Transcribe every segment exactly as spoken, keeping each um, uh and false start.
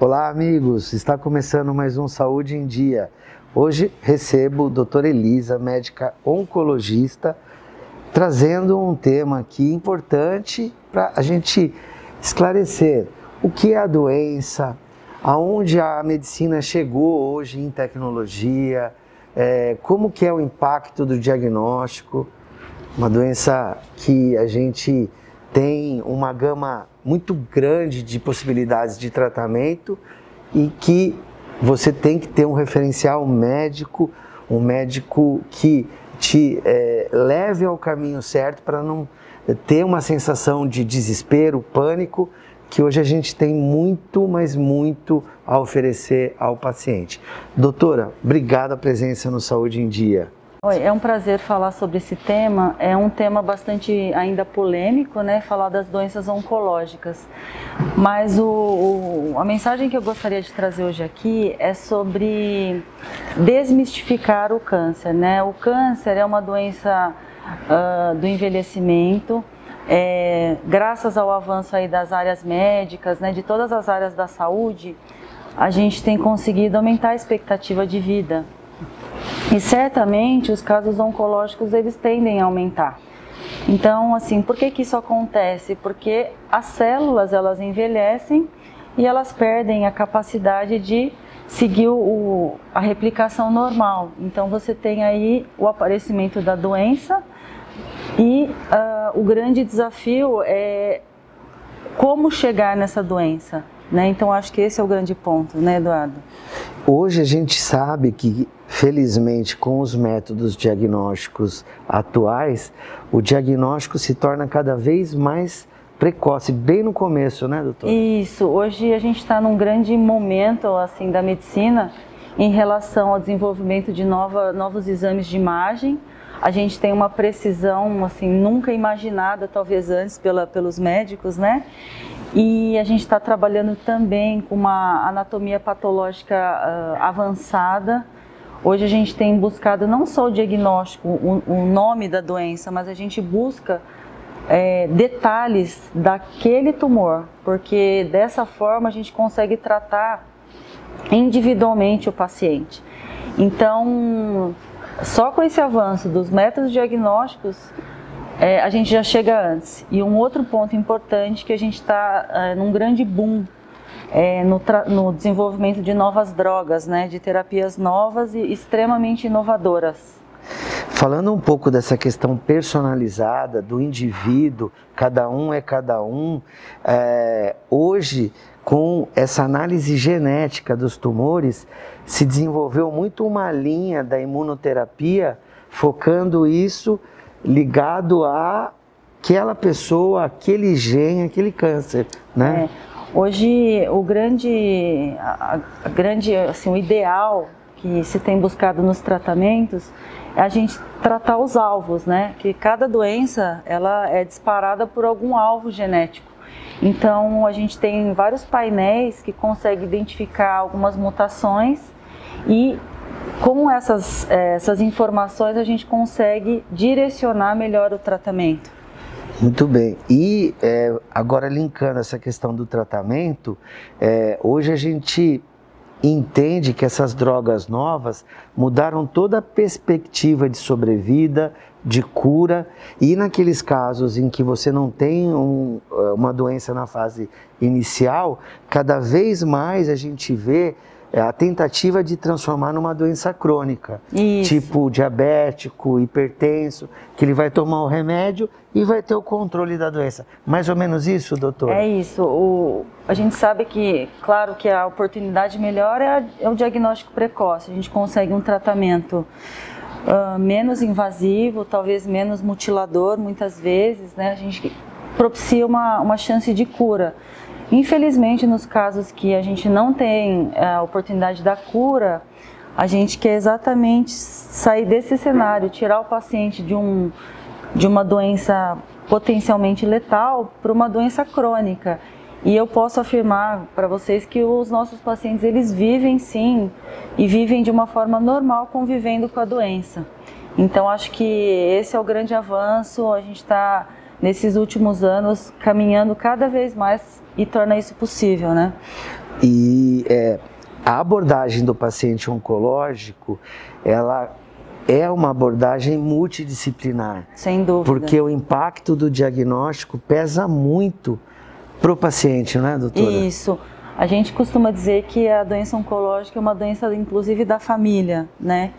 Olá amigos, está começando mais um Saúde em Dia. Hoje recebo a doutora Elisa, médica oncologista, trazendo um tema aqui importante para a gente esclarecer o que é a doença, aonde a medicina chegou hoje em tecnologia, é, como que é o impacto do diagnóstico, uma doença que a gente tem uma gama muito grande de possibilidades de tratamento e que você tem que ter um referencial médico, um médico que te é, leve ao caminho certo para não ter uma sensação de desespero, pânico, que hoje a gente tem muito, mas muito a oferecer ao paciente. Doutora, obrigado a presença no Saúde em Dia. Oi, é um prazer falar sobre esse tema, é um tema bastante ainda polêmico, né, falar das doenças oncológicas, mas o, o, a mensagem que eu gostaria de trazer hoje aqui é sobre desmistificar o câncer, né, o câncer é uma doença uh, do envelhecimento. É, graças ao avanço aí das áreas médicas, né, de todas as áreas da saúde, a gente tem conseguido aumentar a expectativa de vida. E certamente os casos oncológicos eles tendem a aumentar. Então, assim, por que que isso acontece? Porque as células elas envelhecem e elas perdem a capacidade de seguir o, a replicação normal. Então você tem aí o aparecimento da doença e uh, o grande desafio é como chegar nessa doença, né? Então acho que esse é o grande ponto, né, Eduardo? Hoje a gente sabe que, felizmente, com os métodos diagnósticos atuais, o diagnóstico se torna cada vez mais precoce, bem no começo, né, doutora? Isso, hoje a gente está num grande momento assim, da medicina em relação ao desenvolvimento de nova, novos exames de imagem. A gente tem uma precisão assim, nunca imaginada, talvez antes, pela, pelos médicos, né? E a gente está trabalhando também com uma anatomia patológica uh, avançada. Hoje a gente tem buscado não só o diagnóstico, o, o nome da doença, mas a gente busca é, detalhes daquele tumor, porque dessa forma a gente consegue tratar individualmente o paciente. Então, só com esse avanço dos métodos diagnósticos, é, a gente já chega antes. E um outro ponto importante que a gente está é, num grande boom, É, no, no desenvolvimento de novas drogas, né, de terapias novas e extremamente inovadoras. Falando um pouco dessa questão personalizada do indivíduo, cada um é cada um, é, hoje com essa análise genética dos tumores se desenvolveu muito uma linha da imunoterapia focando isso ligado a aquela pessoa, aquele gene, aquele câncer, né? É. Hoje, o grande, a, a grande assim, o ideal que se tem buscado nos tratamentos é a gente tratar os alvos, né? Que cada doença ela é disparada por algum alvo genético. Então, a gente tem vários painéis que conseguem identificar algumas mutações e com essas, essas informações a gente consegue direcionar melhor o tratamento. Muito bem. E é, agora linkando essa questão do tratamento, é, hoje a gente entende que essas drogas novas mudaram toda a perspectiva de sobrevida, de cura, e naqueles casos em que você não tem um, uma doença na fase inicial, cada vez mais a gente vê é a tentativa de transformar numa doença crônica. Isso. Tipo diabético, hipertenso, que ele vai tomar o remédio e vai ter o controle da doença. Mais ou menos isso, doutora? É isso. O, a gente sabe que, claro, que a oportunidade melhor é, a, é o diagnóstico precoce. A gente consegue um tratamento uh, menos invasivo, talvez menos mutilador, muitas vezes, né? A gente propicia uma, uma chance de cura. Infelizmente, nos casos que a gente não tem a oportunidade da cura, a gente quer exatamente sair desse cenário, tirar o paciente de, um, de uma doença potencialmente letal para uma doença crônica. E eu posso afirmar para vocês que os nossos pacientes, eles vivem sim, e vivem de uma forma normal convivendo com a doença. Então, acho que esse é o grande avanço, a gente está, nesses últimos anos, caminhando cada vez mais e torna isso possível, né? E é, a abordagem do paciente oncológico, ela é uma abordagem multidisciplinar. Sem dúvida. Porque o impacto do diagnóstico pesa muito para o paciente, não é, doutora? Isso. A gente costuma dizer que a doença oncológica é uma doença, inclusive, da família, né?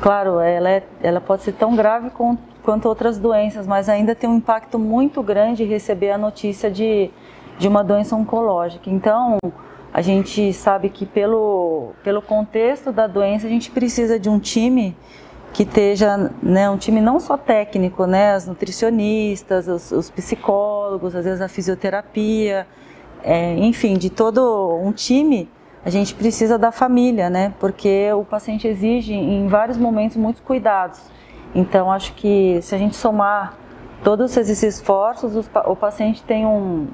Claro, ela, é, ela pode ser tão grave com, quanto outras doenças, mas ainda tem um impacto muito grande receber a notícia de, de uma doença oncológica. Então, a gente sabe que pelo, pelo contexto da doença, a gente precisa de um time que esteja, né, um time não só técnico, né, as nutricionistas, os, os psicólogos, às vezes a fisioterapia, é, enfim, de todo um time. A gente precisa da família, né, porque o paciente exige em vários momentos muitos cuidados. Então, acho que se a gente somar todos esses esforços, os, o paciente tem um,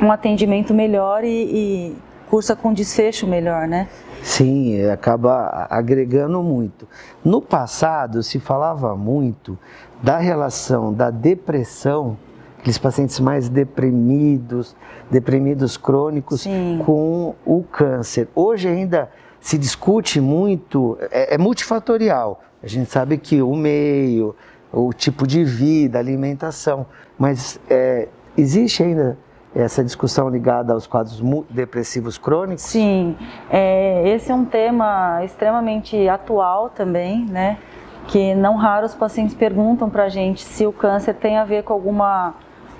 um atendimento melhor e, e cursa com desfecho melhor, né? Sim, acaba agregando muito. No passado, se falava muito da relação da depressão, aqueles pacientes mais deprimidos, deprimidos crônicos, sim, com o câncer. Hoje ainda se discute muito, é, é multifatorial. A gente sabe que o meio, o tipo de vida, alimentação, mas é, existe ainda essa discussão ligada aos quadros depressivos crônicos? Sim, é, esse é um tema extremamente atual também, né? Que não raro os pacientes perguntam pra gente se o câncer tem a ver com alguma,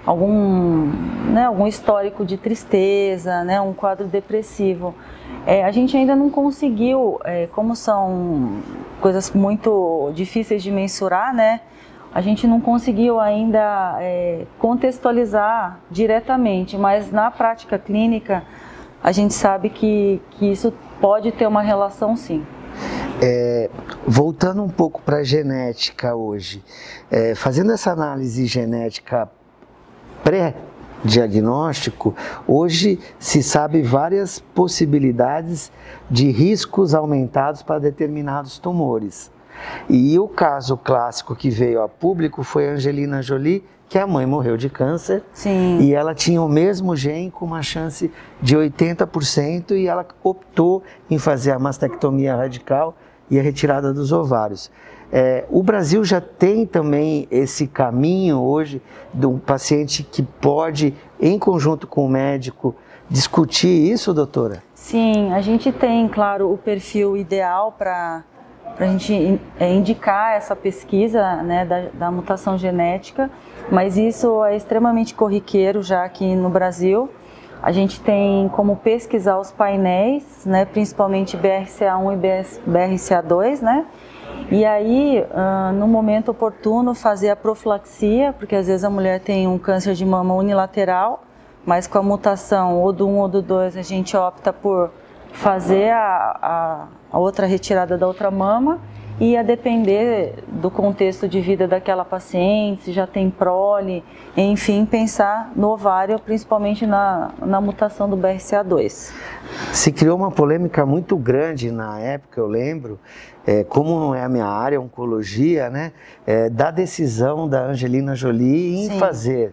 algum, né, algum histórico de tristeza, né, um quadro depressivo. É, a gente ainda não conseguiu, é, como são coisas muito difíceis de mensurar, né? A gente não conseguiu ainda é, contextualizar diretamente, mas na prática clínica a gente sabe que, que isso pode ter uma relação, sim. É, voltando um pouco para a genética hoje, é, fazendo essa análise genética pré-diagnóstico, hoje se sabe várias possibilidades de riscos aumentados para determinados tumores. E o caso clássico que veio a público foi a Angelina Jolie, que a mãe morreu de câncer. Sim. E ela tinha o mesmo gene com uma chance de oitenta por cento e ela optou em fazer a mastectomia radical e a retirada dos ovários. É, o Brasil já tem também esse caminho hoje de um paciente que pode, em conjunto com o médico, discutir isso, doutora? Sim, a gente tem, claro, o perfil ideal para... para a gente indicar essa pesquisa, né, da, da mutação genética, mas isso é extremamente corriqueiro já aqui no Brasil. A gente tem como pesquisar os painéis, né, principalmente B R C A um e B R C A dois, né, e aí, uh, no momento oportuno, fazer a profilaxia, porque às vezes a mulher tem um câncer de mama unilateral, mas com a mutação ou do um ou do dois a gente opta por fazer a, a, a outra retirada da outra mama, e a depender do contexto de vida daquela paciente, se já tem prole, enfim, pensar no ovário, principalmente na, na mutação do B R C A dois. Se criou uma polêmica muito grande na época, eu lembro, é, como não é a minha área, oncologia, né, é, da decisão da Angelina Jolie em, sim, fazer.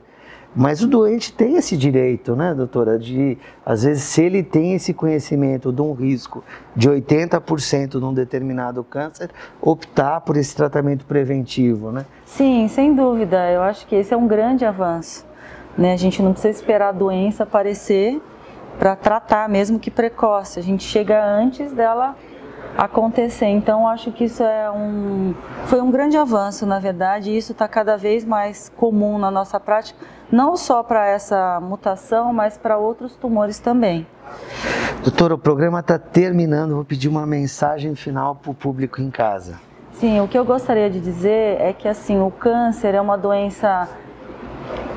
Mas o doente tem esse direito, né, doutora? De, às vezes, se ele tem esse conhecimento de um risco de oitenta por cento de um determinado câncer, optar por esse tratamento preventivo, né? Sim, sem dúvida. Eu acho que esse é um grande avanço, né? A gente não precisa esperar a doença aparecer para tratar, mesmo que precoce. A gente chega antes dela acontecer. Então, acho que isso é um, foi um grande avanço, na verdade, e isso está cada vez mais comum na nossa prática, não só para essa mutação, mas para outros tumores também. Doutora, o programa está terminando, vou pedir uma mensagem final para o público em casa. Sim, o que eu gostaria de dizer é que, assim, o câncer é uma doença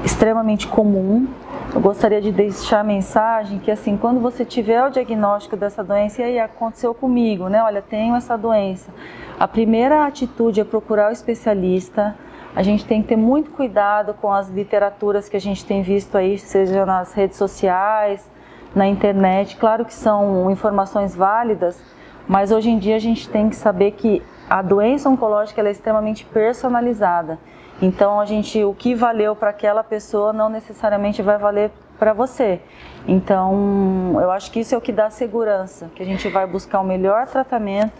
extremamente comum. Eu gostaria de deixar a mensagem que, assim, quando você tiver o diagnóstico dessa doença, e aí aconteceu comigo, né? Olha, tenho essa doença. A primeira atitude é procurar o especialista. A gente tem que ter muito cuidado com as literaturas que a gente tem visto aí, seja nas redes sociais, na internet. Claro que são informações válidas, mas hoje em dia a gente tem que saber que a doença oncológica ela é extremamente personalizada. Então, a gente, o que valeu para aquela pessoa não necessariamente vai valer para você. Então, eu acho que isso é o que dá segurança, que a gente vai buscar o melhor tratamento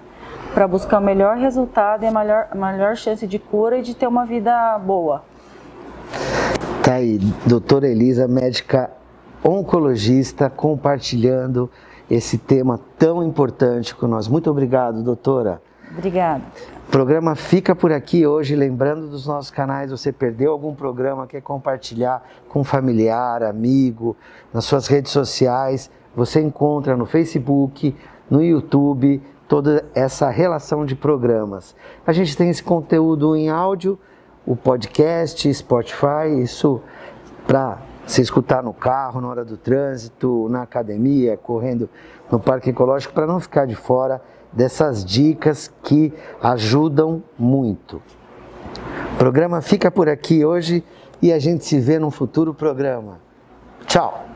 para buscar o melhor resultado e a melhor, a melhor chance de cura e de ter uma vida boa. Tá aí, doutora Elisa, médica oncologista, compartilhando esse tema tão importante com nós. Muito obrigado, doutora. Obrigada. O programa fica por aqui hoje, lembrando dos nossos canais. Você perdeu algum programa, quer compartilhar com familiar, amigo, nas suas redes sociais, você encontra no Facebook, no YouTube, toda essa relação de programas. A gente tem esse conteúdo em áudio, o podcast, Spotify, isso para se escutar no carro, na hora do trânsito, na academia, correndo no parque ecológico, para não ficar de fora dessas dicas que ajudam muito. O programa fica por aqui hoje e a gente se vê num futuro programa. Tchau!